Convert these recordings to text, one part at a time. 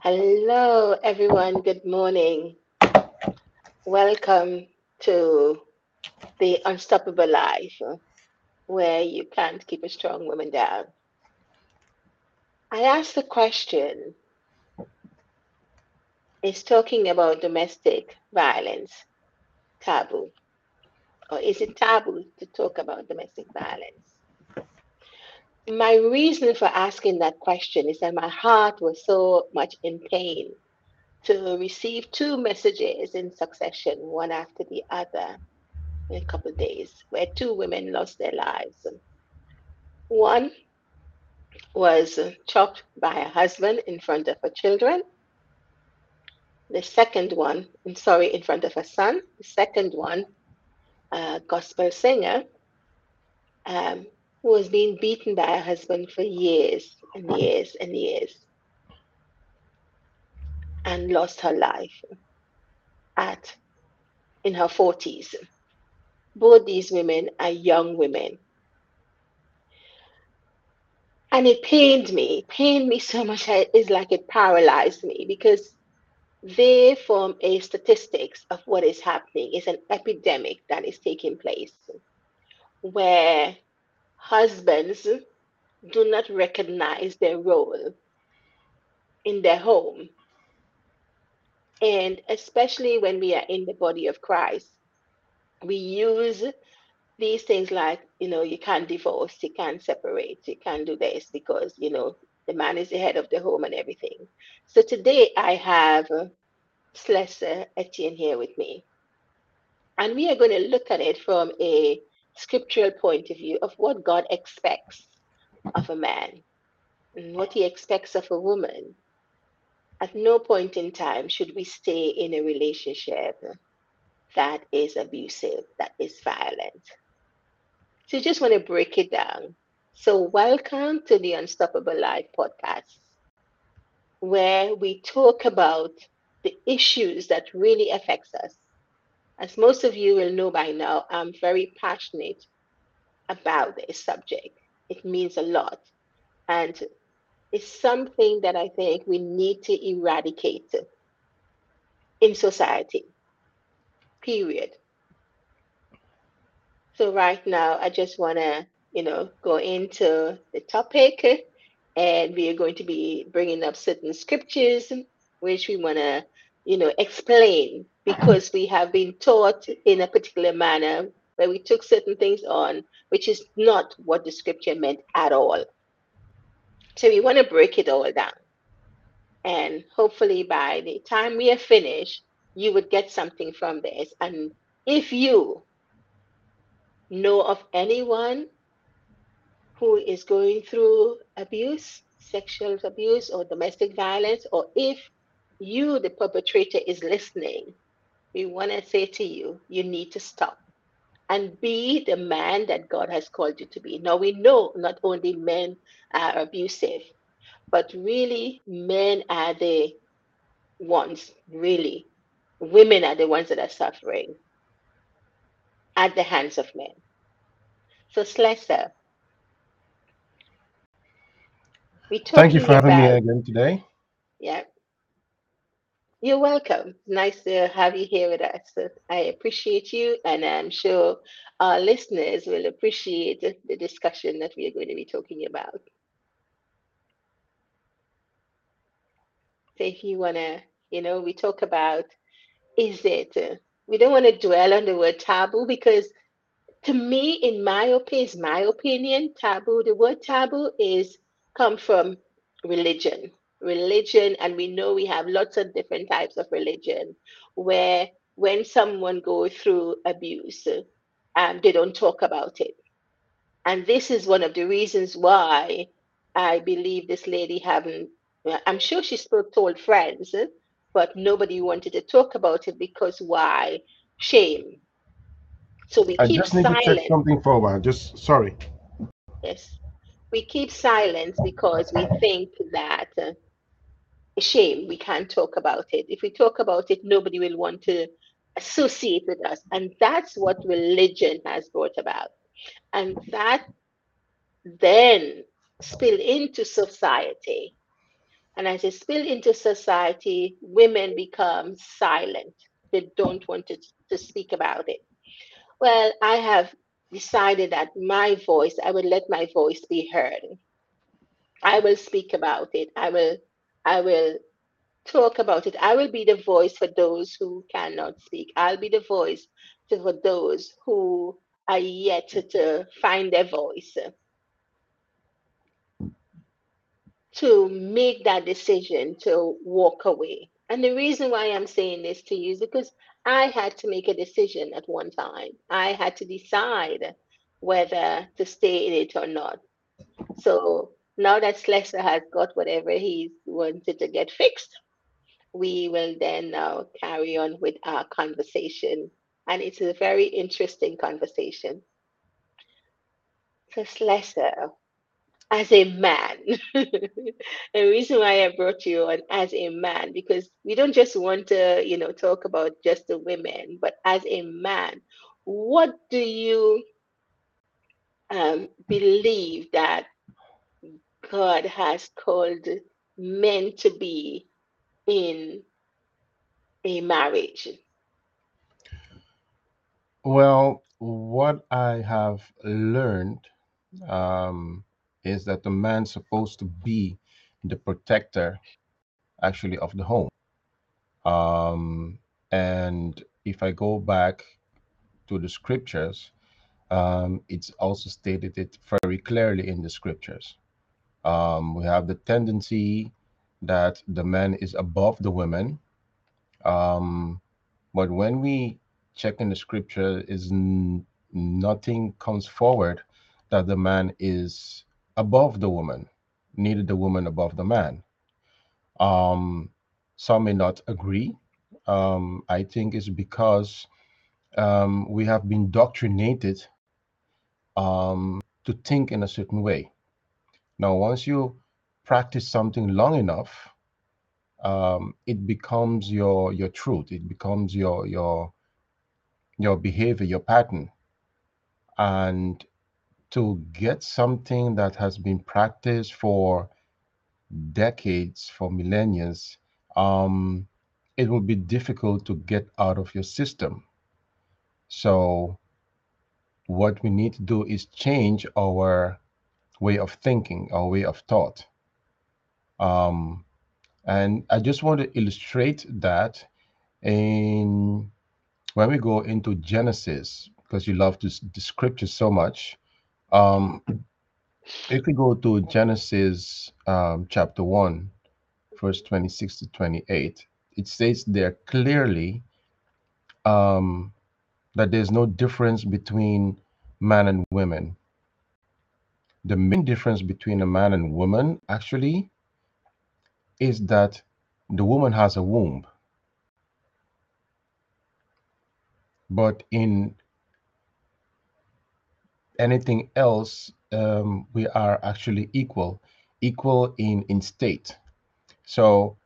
Hello, everyone. Good morning. Welcome to The Unstoppable Life, where you can't keep a strong woman down. I asked the question, is talking about domestic violence taboo? Or is it taboo to talk about domestic violence? My reason for asking that question is that my heart was so much in pain to receive two messages in succession, one after the other, in a couple of days, where two women lost their lives. One was chopped by her husband in front of her children. The second one, in front of her son. The second one, a gospel singer, who was being beaten by her husband for years and years and years, and lost her life in her 40s. Both these women are young women. And it pained me. It pained me so much. It's like it paralyzed me, because they form a statistics of what is happening. It's an epidemic that is taking place, where husbands do not recognize their role in their home. And especially when we are in the body of Christ, we use these things like, you can't divorce, you can't separate, you can't do this because, the man is the head of the home and everything. So today I have Slesa Etienne here with me. And we are going to look at it from a scriptural point of view of what God expects of a man and what he expects of a woman. At no point in time should we stay in a relationship that is abusive, that is violent. So you just want to break it down. So welcome to the Unstoppable Life podcast, where we talk about the issues that really affects us. As most of you will know by now, I'm very passionate about this subject. It means a lot. And it's something that I think we need to eradicate in society, period. So right now, I just want to, go into the topic, and we are going to be bringing up certain scriptures, which we want to, explain, because we have been taught in a particular manner where we took certain things on, which is not what the scripture meant at all. So we want to break it all down. And hopefully by the time we are finished, you would get something from this. And if you know of anyone who is going through abuse, sexual abuse or domestic violence, or if you, the perpetrator, is listening, we want to say to you, you need to stop and be the man that God has called you to be. Now, we know not only men are abusive, but really men are the ones, really. Women are the ones that are suffering at the hands of men. So, Slesa, thank you for having me again today. Yeah. You're welcome. Nice to have you here with us. I appreciate you, and I'm sure our listeners will appreciate the discussion that we are going to be talking about. So if you want to, we talk about, we don't want to dwell on the word taboo, because to me, in my opinion, the word taboo come from religion. Religion, and we know we have lots of different types of religion, where when someone goes through abuse, they don't talk about it. And this is one of the reasons why I believe this lady I'm sure she told friends, but nobody wanted to talk about it because why? Shame. So we keep silent. I just need to check something for a while. Sorry. Yes. We keep silence because we think that shame, we can't talk about it. If we talk about it, nobody will want to associate with us. And that's what religion has brought about. And that then spills into society. And as it spills into society, women become silent. They don't want to speak about it. Well, I have decided that my voice, I will let my voice be heard. I will speak about it. I will talk about it. I will be the voice for those who cannot speak. I'll be the voice for those who are yet to find their voice. To make that decision to walk away. And the reason why I'm saying this to you is because I had to make a decision at one time. I had to decide whether to stay in it or not. So now that Slesa has got whatever he wanted to get fixed, we will then now carry on with our conversation. And it's a very interesting conversation. So Slesa, as a man, the reason why I brought you on as a man, because we don't just want to, talk about just the women, but as a man, what do you believe that God has called men to be in a marriage? Well, what I have learned is that the man's supposed to be the protector, actually, of the home. And if I go back to the scriptures, it's also stated it very clearly in the scriptures. We have the tendency that the man is above the women. But when we check in the scripture, nothing comes forward that the man is above the woman, neither the woman above the man. Some may not agree. I think it's because we have been indoctrinated to think in a certain way. Now, once you practice something long enough, it becomes your truth. It becomes your behavior, your pattern. And to get something that has been practiced for decades, for millennia, it will be difficult to get out of your system. So what we need to do is change our way of thinking, our way of thought. And I just want to illustrate that when we go into Genesis, because you love the scripture so much. If we go to Genesis chapter 1, verse 26 to 28, it states there clearly that there's no difference between man and women. The main difference between a man and woman actually is that the woman has a womb. But in anything else, we are actually equal in state. So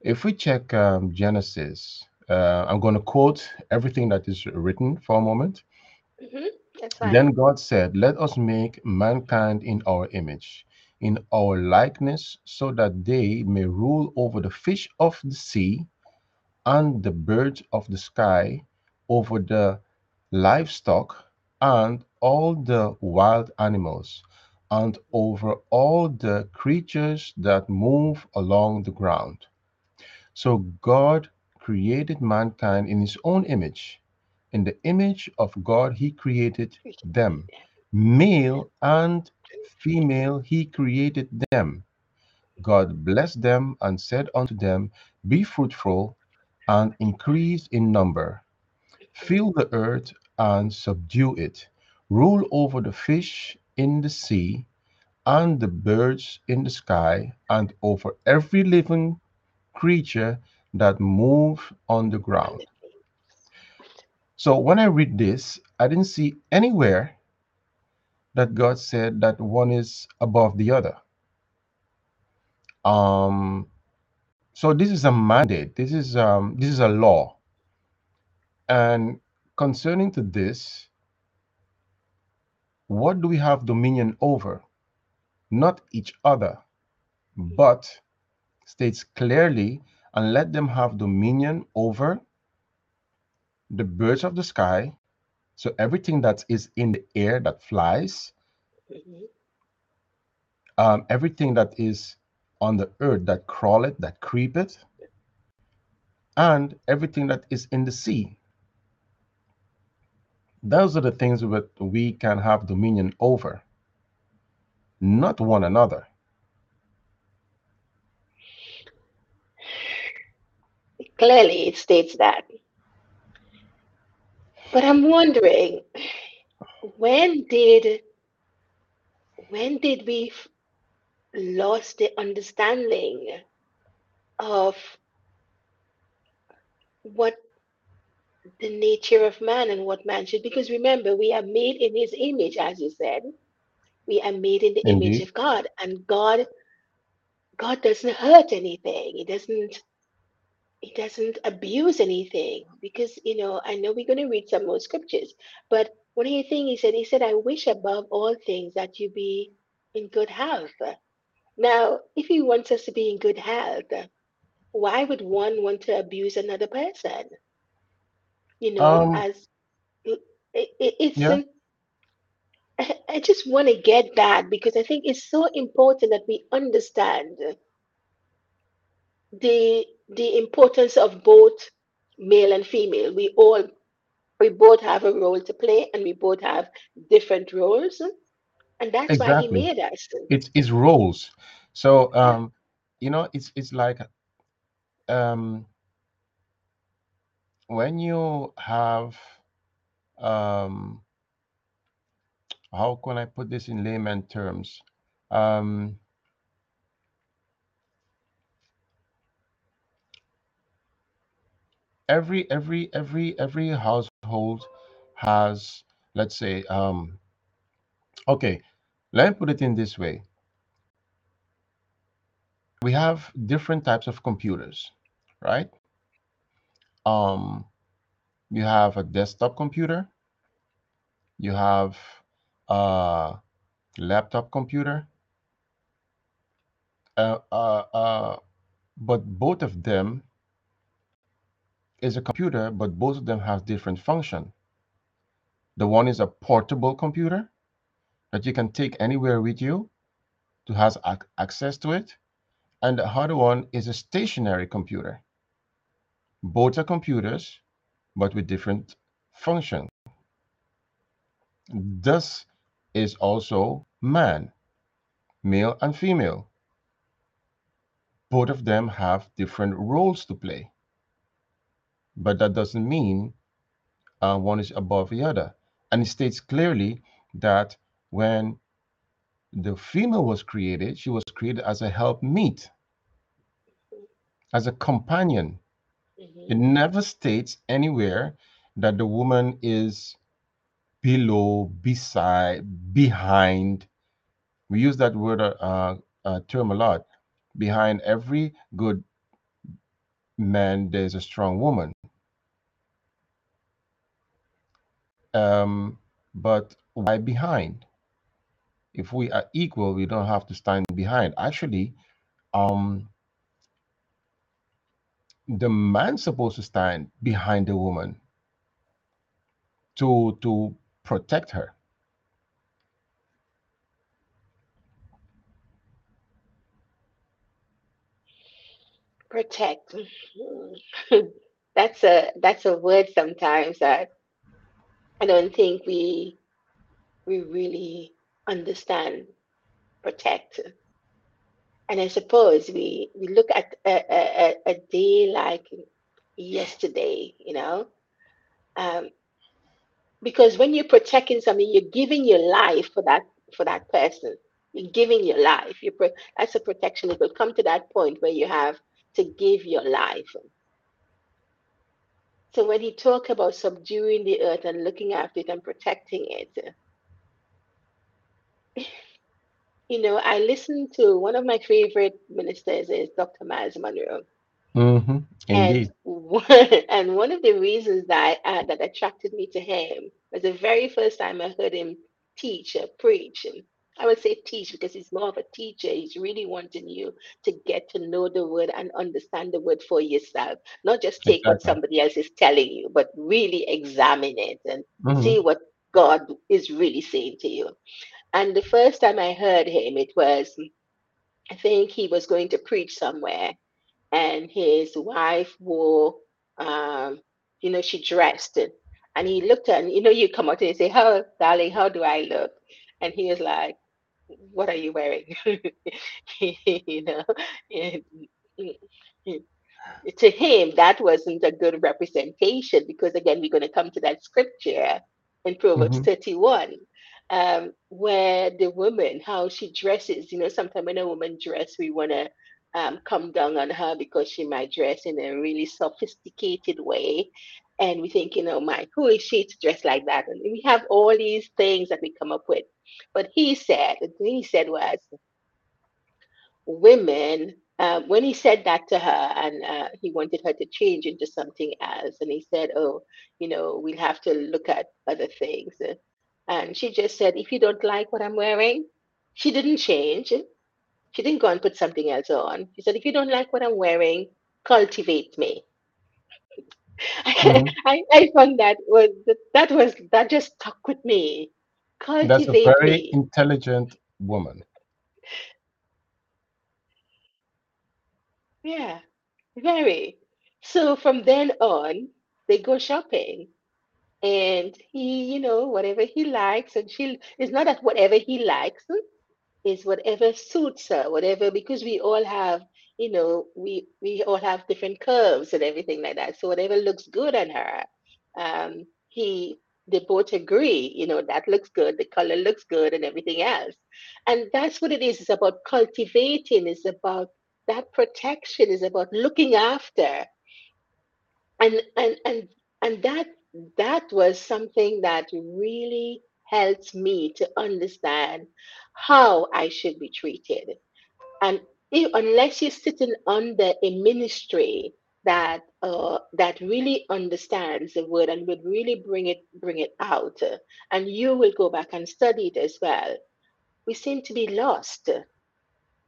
if we check Genesis, I'm going to quote everything that is written for a moment. Mm-hmm. That's fine. Then God said, "Let us make mankind in our image, in our likeness, so that they may rule over the fish of the sea and the birds of the sky, over the livestock and all the wild animals, and over all the creatures that move along the ground." So God created mankind in his own image. In the image of God, he created them. Male and female, he created them. God blessed them and said unto them, "Be fruitful and increase in number. Fill the earth and subdue it. Rule over the fish in the sea and the birds in the sky, and over every living creature that moves on the ground." So when I read this, I didn't see anywhere that God said that one is above the other. So this is a mandate. This is a law. And concerning to this, what do we have dominion over? Not each other, but states clearly, and let them have dominion over the birds of the sky, so everything that is in the air that flies, everything that is on the earth that crawleth, that creepeth, and everything that is in the sea. Those are the things that we can have dominion over, not one another. Clearly, it states that. But I'm wondering, when did we lost the understanding of what the nature of man and what man should, because remember, we are made in his image, as you said. We are made in the image of God, and God doesn't hurt anything. He doesn't abuse anything, because, you know, I know we're going to read some more scriptures, but one of the things he said, I wish above all things that you be in good health. Now, if he wants us to be in good health, why would one want to abuse another person? You know, I just want to get that, because I think it's so important that we understand the importance of both male and female. We both have a role to play, and we both have different roles, and that's why he made us. It's roles. So you know, it's like when you have how can I put this in layman terms? Every household has, let's say, okay, let me put it in this way. We have different types of computers, right? You have a desktop computer, you have a laptop computer, but both of them is a computer, but both of them have different function. The one is a portable computer that you can take anywhere with you to have access to it, and the other one is a stationary computer. Both are computers, but with different function. This is also man, male and female. Both of them have different roles to play. But that doesn't mean one is above the other. And it states clearly that when the female was created, she was created as a helpmeet, as a companion. Mm-hmm. It never states anywhere that the woman is below, beside, behind. We use that word term a lot. Behind every good man, there's a strong woman. But why behind? If we are equal, we don't have to stand behind. Actually, the man's supposed to stand behind the woman to protect her. Protect. That's a word sometimes that I don't think we really understand. Protect. And I suppose we look at a day like yesterday, you know, because when you're protecting something, you're giving your life for that person. You're giving your life. That's a protection. It will come to that point where you have to give your life. So when he talk about subduing the earth and looking after it and protecting it, you know, I listened to one of my favorite ministers is Dr. Myles Munroe. Mm-hmm. And one of the reasons that attracted me to him was the very first time I heard him preach. I would say teach, because he's more of a teacher. He's really wanting you to get to know the word and understand the word for yourself, not just take what somebody else is telling you, but really examine it and see what God is really saying to you. And the first time I heard him, it was, I think he was going to preach somewhere, and his wife wore, she dressed it. And he looked at, and you come up to him and say, "Oh, darling, how do I look?" And he was like, "What are you wearing?" To him, that wasn't a good representation, because again, we're going to come to that scripture in Proverbs 31, where the woman, how she dresses. Sometimes when a woman dresses, we want to come down on her because she might dress in a really sophisticated way. And we think, who is she to dress like that? And we have all these things that we come up with. But he said was, women, when he said that to her, and he wanted her to change into something else. And he said, we'll have to look at other things. And she just said, if you don't like what I'm wearing, she didn't change. She didn't go and put something else on. She said, if you don't like what I'm wearing, cultivate me. I found that just stuck with me. Cultivate. That's a very intelligent woman. Yeah, very. So from then on, they go shopping, and he, whatever he likes, and she. It's not that whatever he likes, it's whatever suits her, whatever, because we all have. We all have different curves and everything like that. So whatever looks good on her, they both agree, that looks good, the color looks good and everything else. And that's what it is. It's about cultivating. It's about that protection. It's about looking after. And that was something that really helped me to understand how I should be treated. And unless you're sitting under a ministry that really understands the word and would really bring it out, and you will go back and study it as well, we seem to be lost.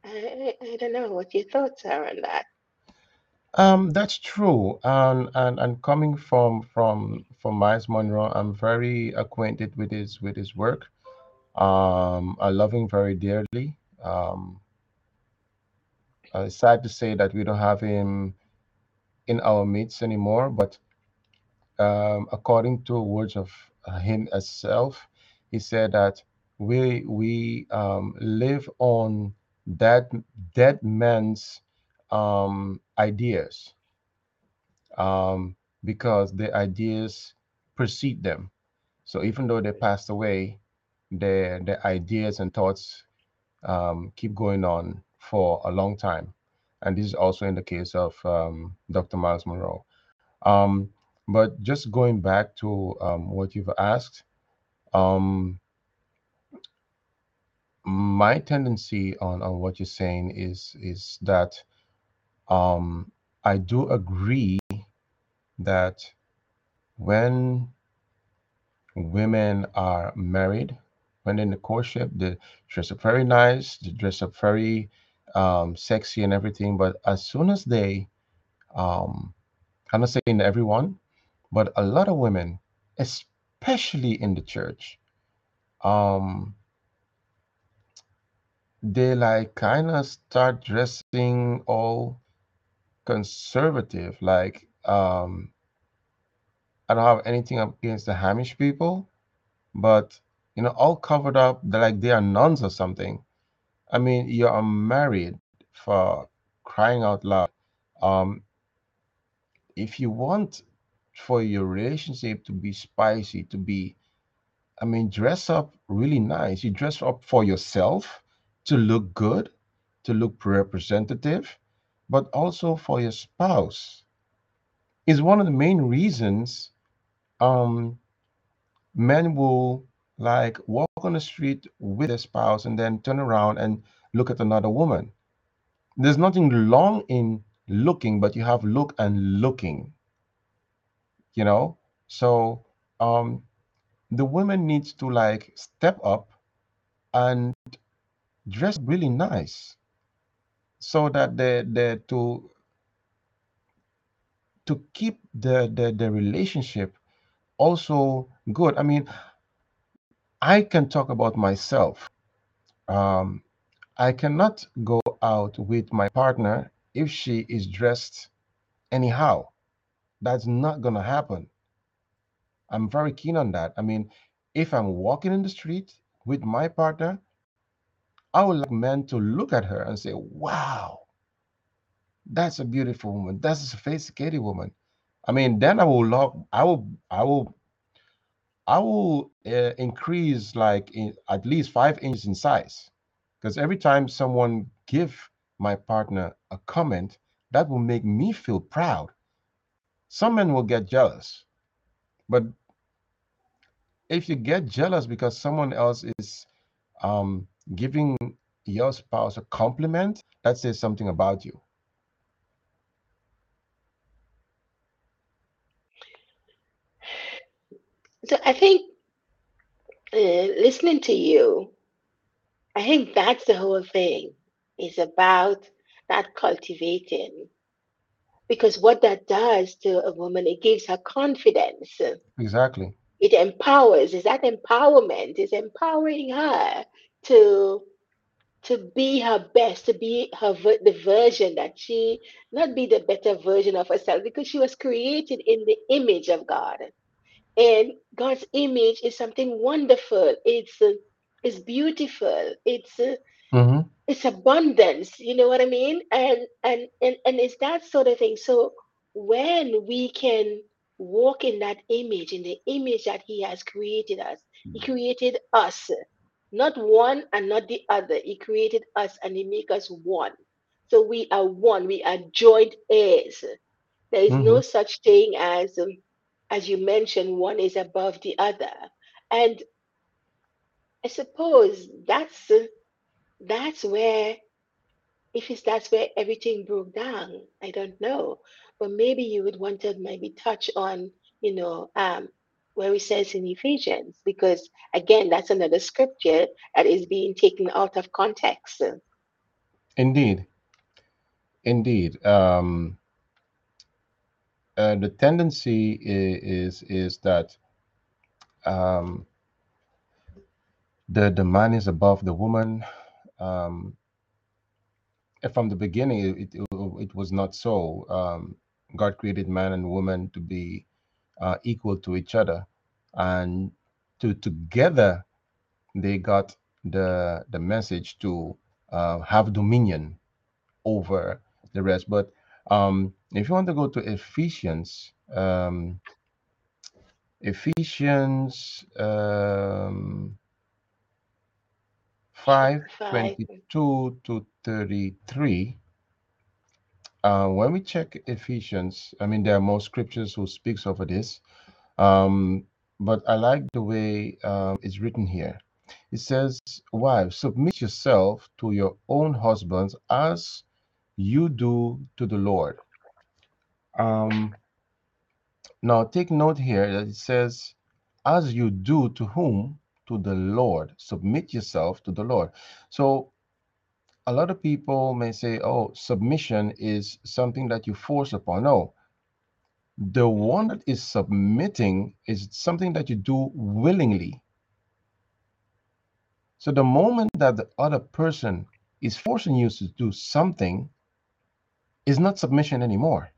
I don't know what your thoughts are on that. That's true. And coming from Myles Munroe, I'm very acquainted with his work. I love him very dearly. It's sad to say that we don't have him in our midst anymore, but according to words of him himself, he said that we live on that dead man's ideas, because the ideas precede them. So even though they passed away, their ideas and thoughts keep going on for a long time. And this is also in the case of Dr. Myles Munroe. But just going back to what you've asked, my tendency on what you're saying is that I do agree that when women are married, when they're in the courtship, they dress up very nice, they dress up very sexy and everything, but as soon as they I'm not saying everyone, but a lot of women, especially in the church, they like kind of start dressing all conservative, like I don't have anything against the Hamish people, but all covered up, like they are nuns or something. I mean, you are married, for crying out loud. If you want for your relationship to be spicy, dress up really nice. You dress up for yourself to look good, to look representative, but also for your spouse. It's one of the main reasons men will like walk on the street with a spouse and then turn around and look at another woman. There's nothing wrong in looking, but you have look and looking, So the women needs to like step up and dress really nice, so that to keep the relationship also good. I mean, I can talk about myself. I cannot go out with my partner if she is dressed anyhow. That's not gonna happen. I'm very keen on that. I mean, if I'm walking in the street with my partner, I would like men to look at her and say, wow, that's a beautiful woman. That's a sophisticated woman. I mean, then I will love, I will increase like in at least 5 inches in size, because every time someone give my partner a comment, that will make me feel proud. Some men will get jealous, but if you get jealous because someone else is giving your spouse a compliment, that says something about you. So I think listening to you, I think that's the whole thing is about that cultivating, because what that does to a woman, it gives her confidence. Exactly. It empowers. Is that empowerment? It's empowering her to be her best, to be her the version that she, not be the better version of herself, because she was created in the image of God. And God's image is something wonderful. It's beautiful. It's abundance. You know what I mean? And it's that sort of thing. So when we can walk in that image, in the image that He has created us, He created us, not one and not the other. He created us and He made us one. So we are one. We are joint heirs. There is no such thing as you mentioned, one is above the other. And I suppose that's where, if it's that's where everything broke down, I don't know. But maybe you would want to maybe touch on, you know, where it says in Ephesians, because again, that's another scripture that is being taken out of context. Indeed, indeed. The tendency is that the man is above the woman. From the beginning, it was not so. God created man and woman to be equal to each other, and together they got the message to have dominion over the rest. But if you want to go to Ephesians, Ephesians 5:22-33, when we check Ephesians, I mean, there are more scriptures who speaks over this, but I like the way it's written here. It says, wives, submit yourself to your own husbands as you do to the Lord. Now take note here that it says, as you do to whom? To the Lord. Submit yourself to the Lord. So a lot of people may say, oh, submission is something that you force upon. No, the one that is submitting is something that you do willingly. So the moment that the other person is forcing you to do something, is not submission anymore.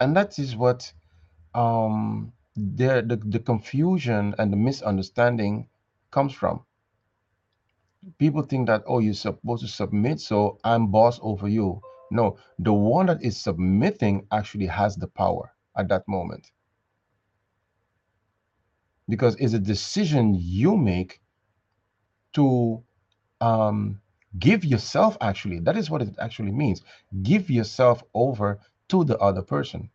And that is what the confusion and the misunderstanding comes from. People think that, oh, you're supposed to submit, so I'm boss over you. No, the one that is submitting actually has the power at that moment, because it's a decision you make to give yourself, actually, that is what it actually means. Give yourself over to the other person.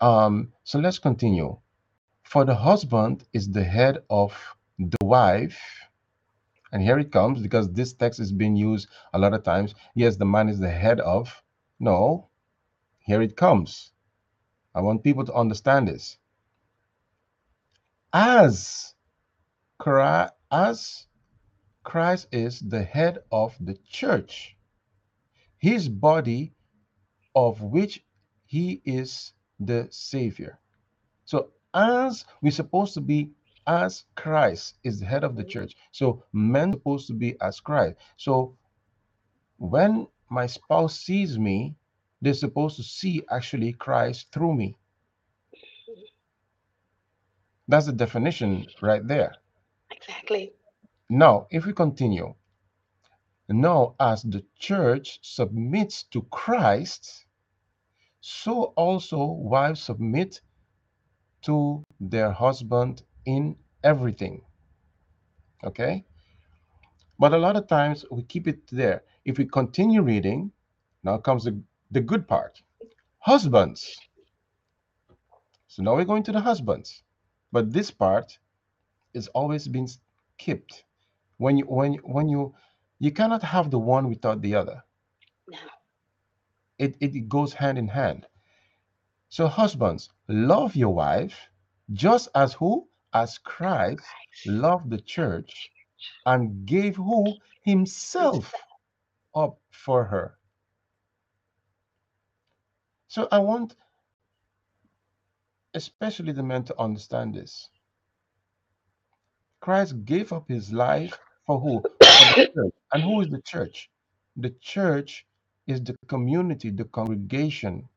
So let's continue. For the husband is the head of the wife. And here it comes, because this text is being used a lot of times. Yes, the man is the head of. No, here it comes. I want people to understand this. As Christ is the head of the church, his body, of which he is the Savior. So as we're supposed to be as Christ is the head of the church, so men are supposed to be as Christ. So when my spouse sees me, they're supposed to see actually Christ through me. That's the definition right there. Exactly. Now, if we continue, now as the church submits to Christ, so also wives submit to their husband in everything. Okay? But a lot of times we keep it there. If we continue reading, now comes the good part. Husbands. So now we're going to the husbands. But this part is always been skipped. When you cannot have the one without the other. No. It goes hand in hand. So husbands, love your wife just as who? As Christ loved the church and gave who? Himself up for her. So I want especially the men to understand this. Christ gave up his life for who? For the church. And who is the church? The church is the community, the congregation.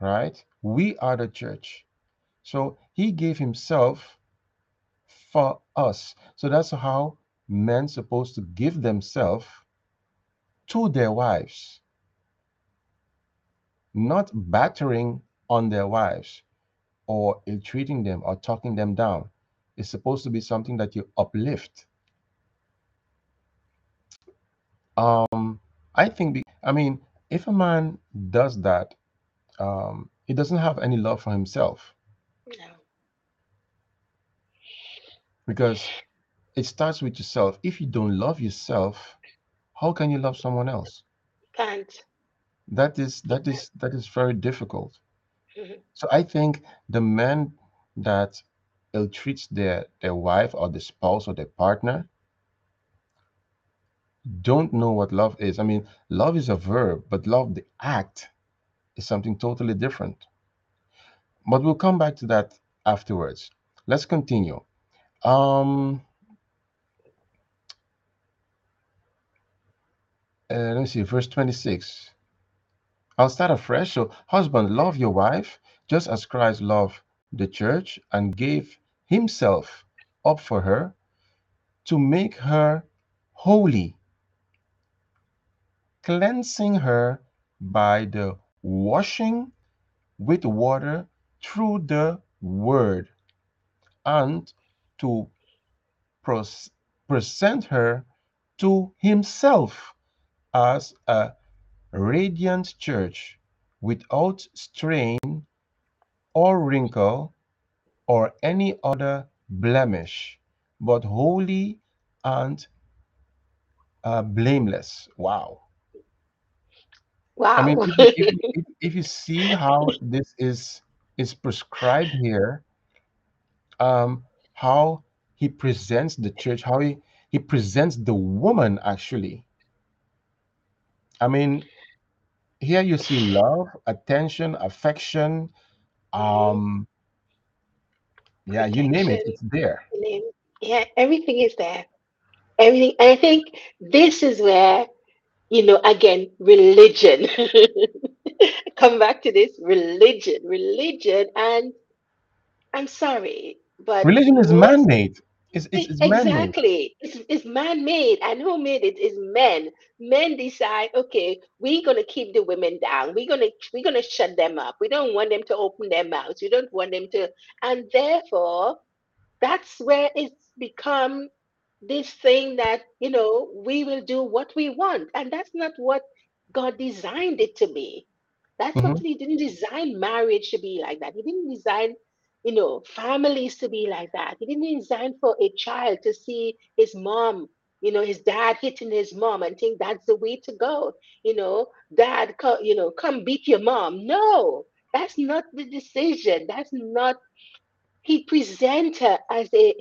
Right? We are the church. So he gave himself for us. So that's how men are supposed to give themselves to their wives. Not battering on their wives or ill-treating them or talking them down. It's supposed to be something that you uplift. I mean, if a man does that, he doesn't have any love for himself. No. Because it starts with yourself. If you don't love yourself, how can you love someone else? Can't. That is very difficult. So I think the men that ill-treats their wife or the spouse or their partner don't know what love is. I mean, love is a verb, but love, the act, is something totally different. But we'll come back to that afterwards. Let's continue. Let me see, verse 26. I'll start afresh. So, husband, love your wife just as Christ loved the church and gave himself up for her to make her holy, cleansing her by the washing with water through the word, and to present her to himself as a radiant church without strain or wrinkle or any other blemish, but holy and blameless. Wow. I mean, if you see how this is prescribed here, how he presents the church, how he presents the woman, actually. I mean, here you see love, attention, affection, you name it, it's there. Yeah, everything is there. Everything. And I think this is where, again, religion. Come back to this, religion. And I'm sorry, but religion is man-made. It's exactly. It's man-made, and who made it is men. Men decide, okay, we're gonna keep the women down. We're gonna shut them up. We don't want them to open their mouths. We don't want them to, and therefore, that's where it's become this thing that we will do what we want, and that's not what God designed it to be. That's what He didn't design marriage to be like that. He didn't design families to be like that. He didn't design for a child to see his mom, his dad hitting his mom and think that's the way to go. Dad, come beat your mom. No, that's not the decision. That's not, he presents her as a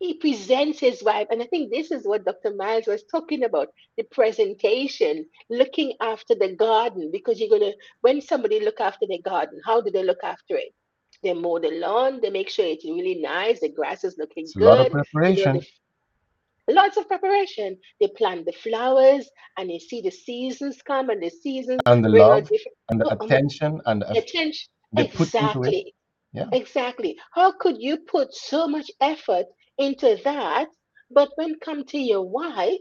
He presents his wife. And I think this is what Dr. Myles was talking about, the presentation, looking after the garden, because you're going to, when somebody look after the garden, how do they look after it? They mow the lawn, they make sure it's really nice, the grass is looking good. A lot of preparation. Lots of preparation. They plant the flowers and they see the seasons come and the seasons. And the love and the attention and the attention. Exactly. Yeah. Exactly. How could you put so much effort into that, but when come to your wife,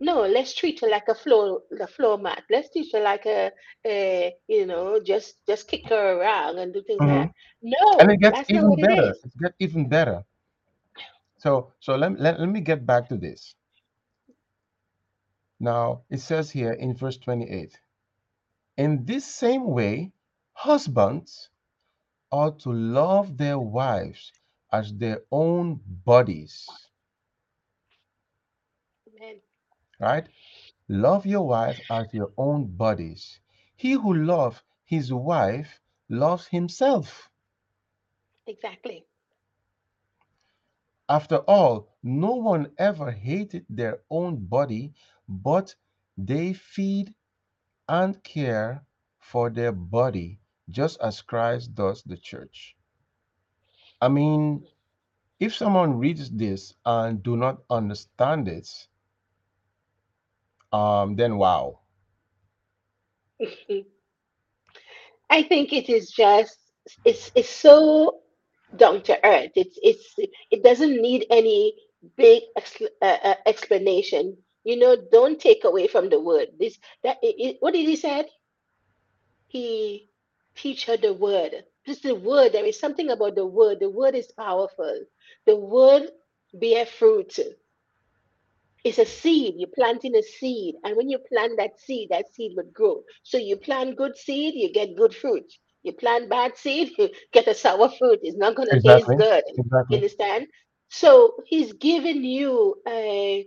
no, let's treat her like the floor mat. Let's treat her like a just kick her around and do things like that. No, and it gets even better. It gets even better. So let me get back to this. Now it says here in verse 28, in this same way, husbands ought to love their wives as their own bodies. Amen. Right? Love your wife as your own bodies. He who loves his wife loves himself. Exactly. After all, no one ever hated their own body, but they feed and care for their body, just as Christ does the church. I mean, if someone reads this and do not understand it, then wow. I think it is just, it's so down to earth. It doesn't need any big explanation. Don't take away from the word. What did he say? He teach her the word. Just the word. There is something about the word. The word is powerful. The word bear fruit. It's a seed. You're planting a seed. And when you plant that seed would grow. So you plant good seed, you get good fruit. You plant bad seed, you get a sour fruit. It's not going to taste good. Exactly. You understand? So he's giving you a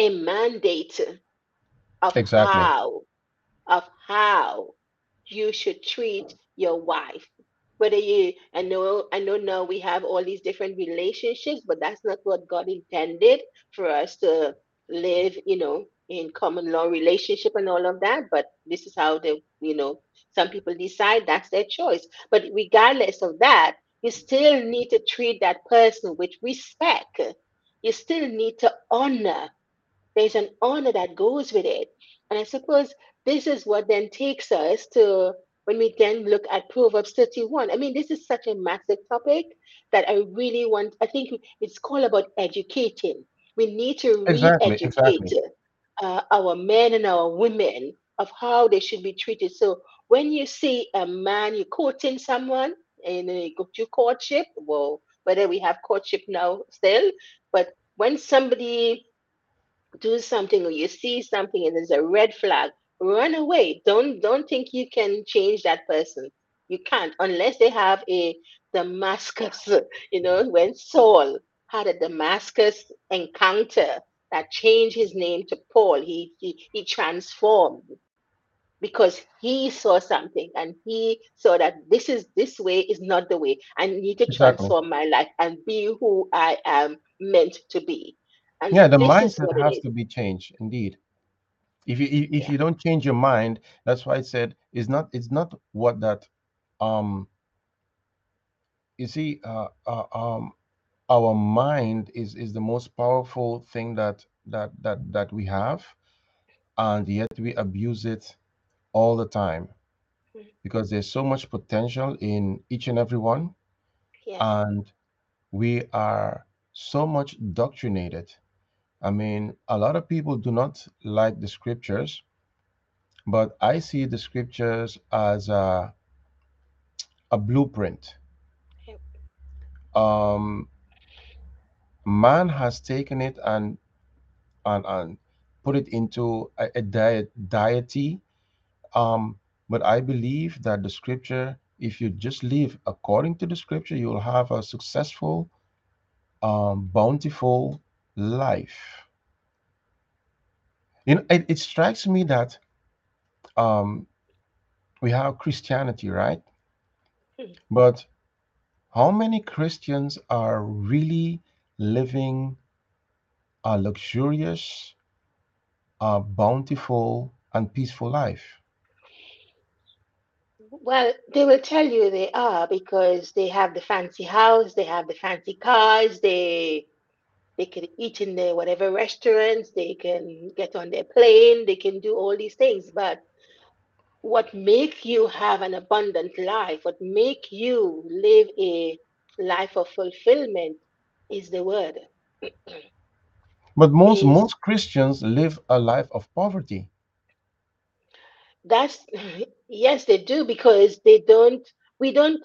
mandate of how you should treat your wife. Whether you, I know now we have all these different relationships, but that's not what God intended for us to live, in common law relationship and all of that. But this is how they, some people decide, that's their choice. But regardless of that, you still need to treat that person with respect. You still need to honor. There's an honor that goes with it. And I suppose this is what then takes us to, when we then look at Proverbs 31, I mean, this is such a massive topic that I think it's called about educating. We need to re-educate our men and our women of how they should be treated. So when you see a man, you're courting someone and you go to courtship, well, whether we have courtship now still, but when somebody do something or you see something and there's a red flag, run away. Don't think you can change that person. You can't, unless they have a Damascus, when Saul had a Damascus encounter that changed his name to Paul. He transformed because he saw something and he saw that this way is not the way. I need to transform my life and be who I am meant to be. And the mindset has to be changed indeed. If you don't change your mind, that's why I said it's not what that our mind is the most powerful thing that we have, and yet we abuse it all the time because there's so much potential in each and every one, and we are so much indoctrinated. I mean, a lot of people do not like the scriptures, but I see the scriptures as a blueprint. Yep. Man has taken it and put it into a deity, but I believe that the scripture, if you just live according to the scripture, you'll have a successful, bountiful life. It strikes me that we have Christianity, right? But how many Christians are really living a luxurious, a bountiful, and peaceful life? Well, they will tell you they are because they have the fancy house, they have the fancy cars, they can eat in their whatever restaurants, they can get on their plane, they can do all these things. But what makes you have an abundant life, what makes you live a life of fulfillment is the word. But most Christians live a life of poverty. That's, yes, they do, because they don't, we don't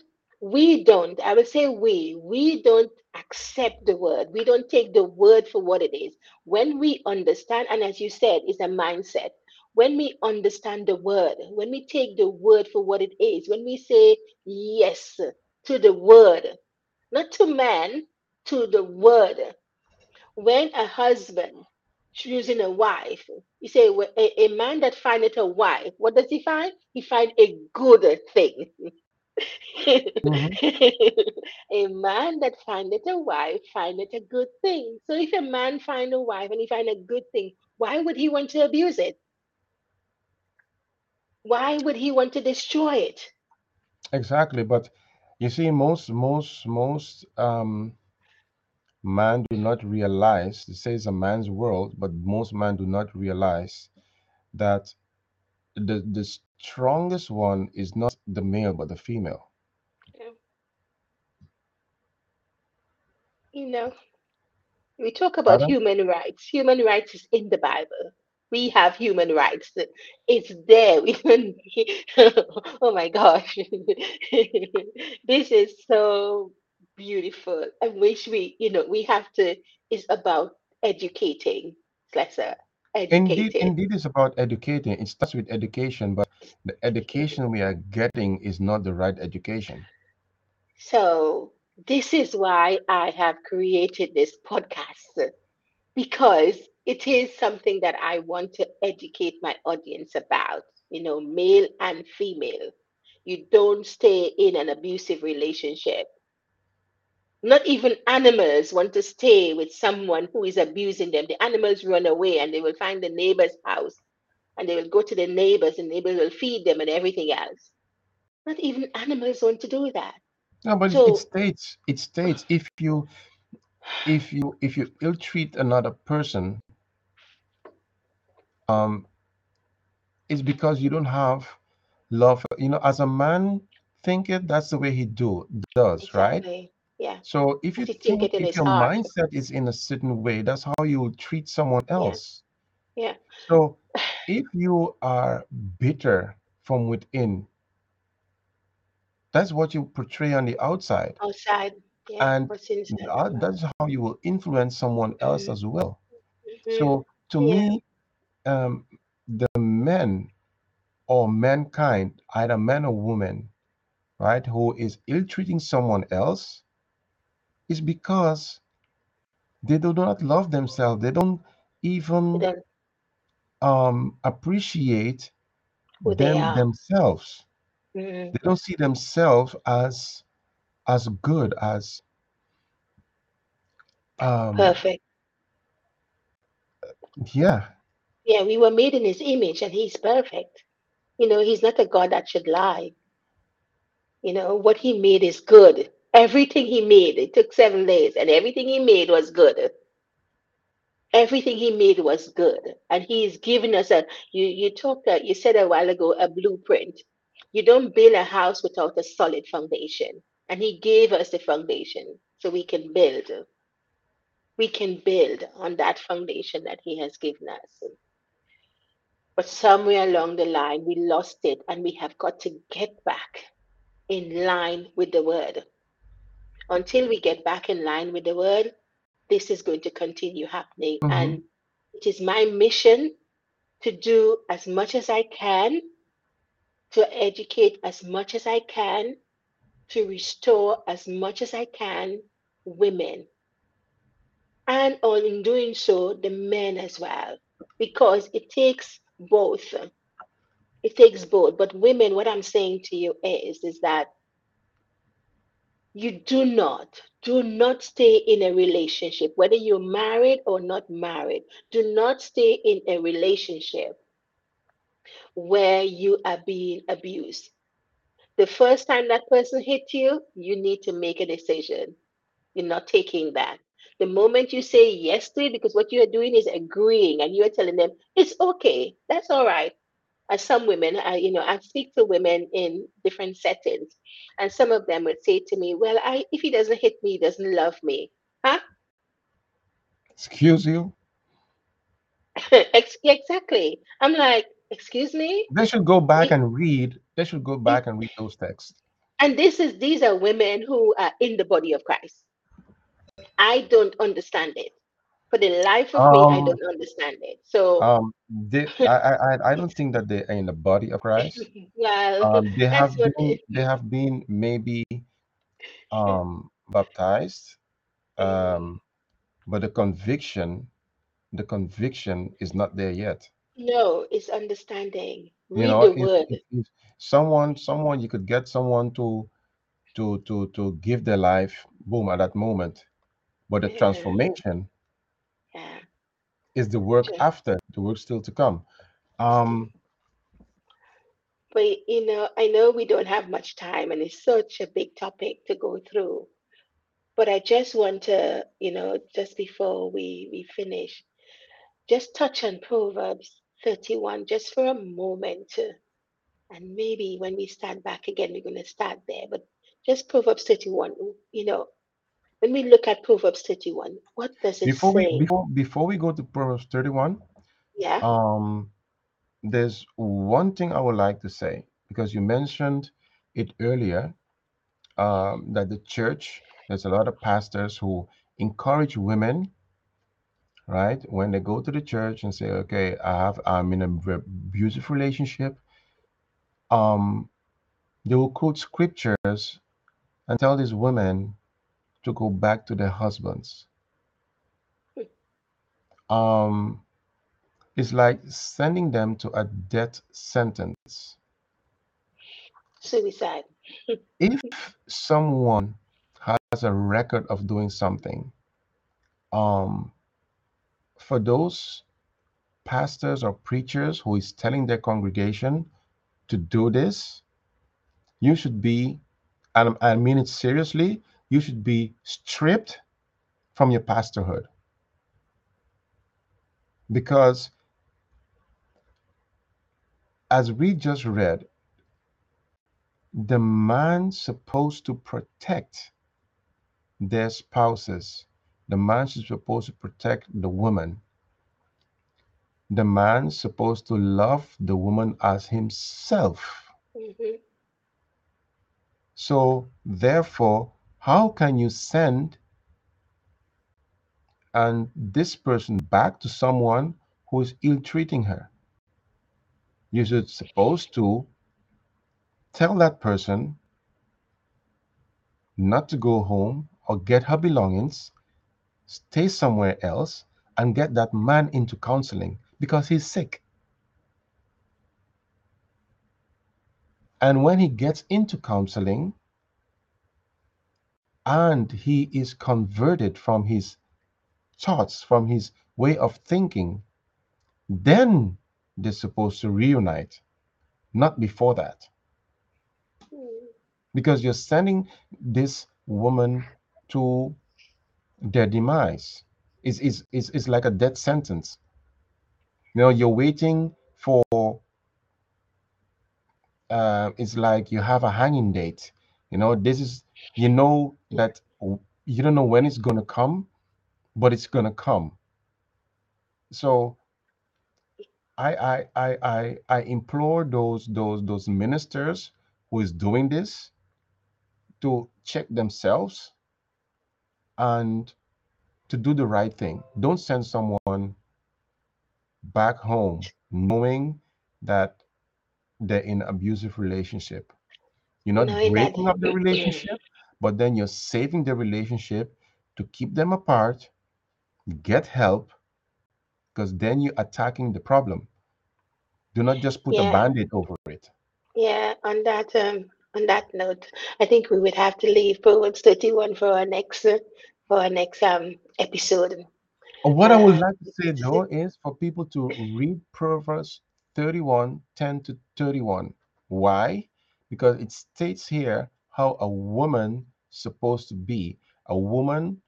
accept the word. We don't take the word for what it is. When we understand, and as you said, it's a mindset. When we understand the word, when we take the word for what it is, when we say yes to the word, not to man, to the word. When a husband choosing a wife, you say a man that findeth a wife, what does he find? He finds a good thing. Mm-hmm. A man that findeth a wife findeth a good thing. So if a man find a wife and he find a good thing, why would he want to abuse it? Why would he want to destroy it? Exactly. But you see, most man do not realize, it says a man's world, but most men do not realize that the strongest one is not the male but the female. Yeah. You know, we talk about human rights. Human rights is in the Bible. We have human rights. It's there. We don't need... Oh my gosh. This is so beautiful. I wish we have to, it's about educating, Slesa. Indeed, it's about educating. It starts with education, but the education we are getting is not the right education. So this is why I have created this podcast, because it is something that I want to educate my audience about, male and female. You don't stay in an abusive relationship. Not even animals want to stay with someone who is abusing them. The animals run away and they will find the neighbor's house and they will go to the neighbors and neighbors will feed them and everything else. Not even animals want to do that. No, but so, it states if you ill-treat another person, it's because you don't have love. As a man thinketh, that's the way he does, exactly. Right? Yeah. So if you think if your mindset is in a certain way, that's how you will treat someone else. Yeah. So if you are bitter from within, that's what you portray on the outside. Yeah, and that's how you will influence someone else as well. Mm-hmm. So to me, the men or mankind, either man or woman, right, who is ill-treating someone else, is because they do not love themselves. They don't even appreciate themselves. Mm-hmm. They don't see themselves as good, as perfect. Yeah. Yeah, we were made in his image and he's perfect. He's not a God that should lie. What he made is good. Everything he made, it took 7 days, and everything he made was good. Everything he made was good. And he's given us you said a while ago, a blueprint. You don't build a house without a solid foundation. And he gave us the foundation so we can build. We can build on that foundation that he has given us. But somewhere along the line, we lost it, and we have got to get back in line with the word. Until we get back in line with the word, this is going to continue happening. Mm-hmm. And it is my mission to do as much as I can, to educate as much as I can, to restore as much as I can women. And in doing so, the men as well, because it takes both. It takes both. But women, what I'm saying to you is that You do not stay in a relationship, whether you're married or not married. Do not stay in a relationship where you are being abused. The first time that person hit you, you need to make a decision. You're not taking that. The moment you say yes to it, because what you are doing is agreeing, and you are telling them, it's okay, that's all right. As some women, I speak to women in different settings, and some of them would say to me, well, if he doesn't hit me, he doesn't love me. Huh? Excuse you? Exactly. I'm like, excuse me? They should go back and read those texts. And these are women who are in the body of Christ. I don't understand it. For the life of me, I don't understand it. So I don't think that they are in the body of Christ. Well, they have been maybe baptized, but the conviction is not there yet. No, it's understanding. Read the word. If someone you could get someone to give their life, boom, at that moment, but the transformation is the work after, the work still to come. But I know we don't have much time, and it's such a big topic to go through. But I just want to, just before we finish, just touch on Proverbs 31 just for a moment, and maybe when we start back again, we're going to start there. But just Proverbs 31, when we look at Proverbs 31, what does it say? Before we go to Proverbs 31, there's one thing I would like to say, because you mentioned it earlier, that the church, there's a lot of pastors who encourage women, right? When they go to the church and say, okay, I'm in a abusive relationship, they will quote scriptures and tell these women to go back to their husbands. It's like sending them to a death sentence. Suicide. If someone has a record of doing something, for those pastors or preachers who is telling their congregation to do this, you should be, and I mean it seriously, you should be stripped from your pastorhood, because as we just read, the man supposed to protect their spouses, the man is supposed to protect the woman, the man supposed to love the woman as himself. Mm-hmm. So therefore, how can you send this person back to someone who is ill-treating her? You should supposed to tell that person not to go home or get her belongings, stay somewhere else, and get that man into counseling because he's sick. And when he gets into counseling, and he is converted from his thoughts, from his way of thinking, then they're supposed to reunite, not before that. Because you're sending this woman to their demise. It's like a death sentence. You're waiting for, it's like you have a hanging date. That you don't know when it's going to come, but it's going to come. So I implore those ministers who is doing this to check themselves and to do the right thing. Don't send someone back home knowing that they're in an abusive relationship. You're not breaking up the relationship, but then you're saving the relationship to keep them apart, get help, because then you're attacking the problem. Do not just put a Band-Aid over it. Yeah, on that, on that note, I think we would have to leave Proverbs 31 for our next episode. What I would like to say though is for people to read Proverbs 31:10-31. Why? Because it states here how a woman supposed to be, a woman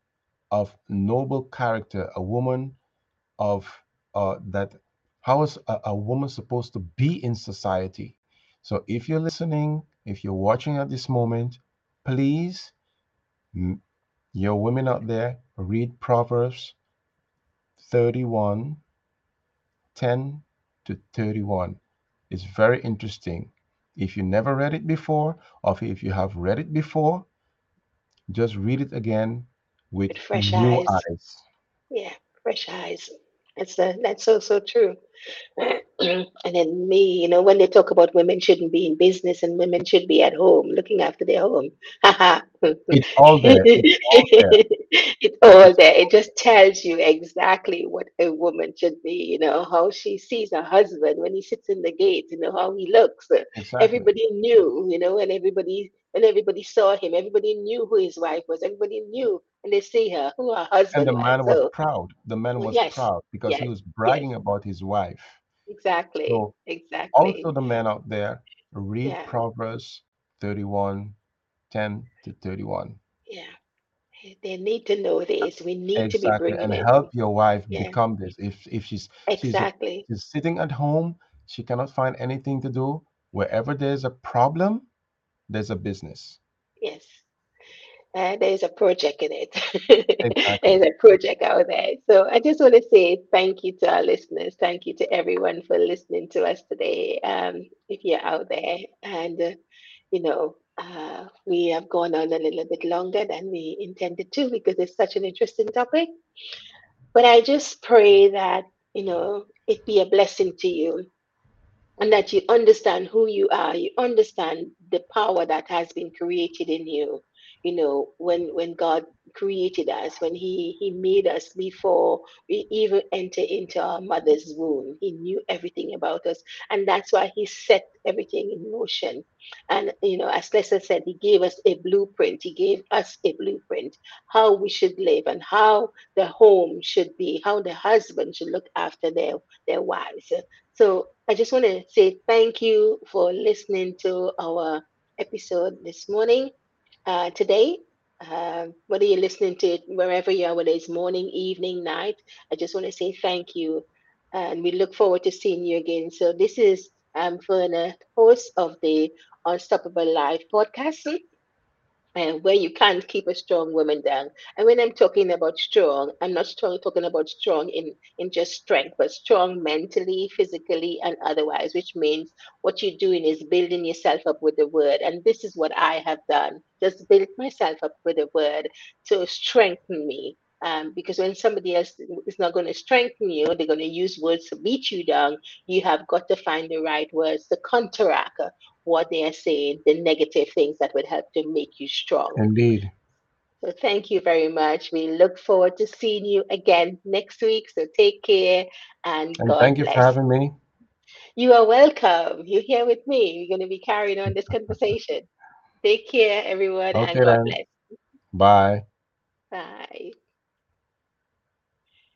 of noble character, a woman of how is a woman supposed to be in society. So if you're listening, if you're watching at this moment, please, your women out there, read Proverbs 31:10-31. It's very interesting. If you never read it before, or if you have read it before, just read it again with fresh new eyes. Yeah, fresh eyes. That's so true. And then when they talk about women shouldn't be in business and women should be at home looking after their home. It's all there. It just tells you exactly what a woman should be, how she sees her husband when he sits in the gate, how he looks. Exactly. Everybody knew, and everybody saw him, everybody knew who his wife was, everybody knew and they see her, who her husband was. And the man was proud. The man was proud because he was bragging about his wife. Exactly. So exactly. Also the men out there, read Proverbs 31:10-31. Yeah. They need to know this. We need to be bringing and help your wife become this. If she's sitting at home, she cannot find anything to do. Wherever there's a problem, there's a business. Yes. There's a project in it. Exactly. There's a project out there. So I just want to say thank you to our listeners. Thank you to everyone for listening to us today. If you're out there and, we have gone on a little bit longer than we intended to because it's such an interesting topic. But I just pray that, it be a blessing to you. And that you understand who you are, you understand the power that has been created in you. When God created us, when he made us before we even enter into our mother's womb, he knew everything about us. And that's why he set everything in motion. And, as Slesa said, he gave us a blueprint. He gave us a blueprint, how we should live and how the home should be, how the husband should look after their wives. So I just want to say thank you for listening to our episode this morning. Today, whether you're listening to it wherever you are, whether it's morning, evening, night, I just want to say thank you, and we look forward to seeing you again. So this is Furnah, host of the Unstoppable Life podcast, where you can't keep a strong woman down. And when I'm talking about strong, I'm not talking about strong in just strength, but strong mentally, physically, and otherwise, which means what you're doing is building yourself up with the word. And this is what I have done. Just build myself up with a word to strengthen me. Because when somebody else is not going to strengthen you, they're going to use words to beat you down. You have got to find the right words to counteract what they are saying, the negative things that would help to make you strong. Indeed. So thank you very much. We look forward to seeing you again next week. So take care and God thank you bless. For having me. You are welcome. You're here with me. We're going to be carrying on this conversation. Take care, everyone, God bless. Bye. Bye.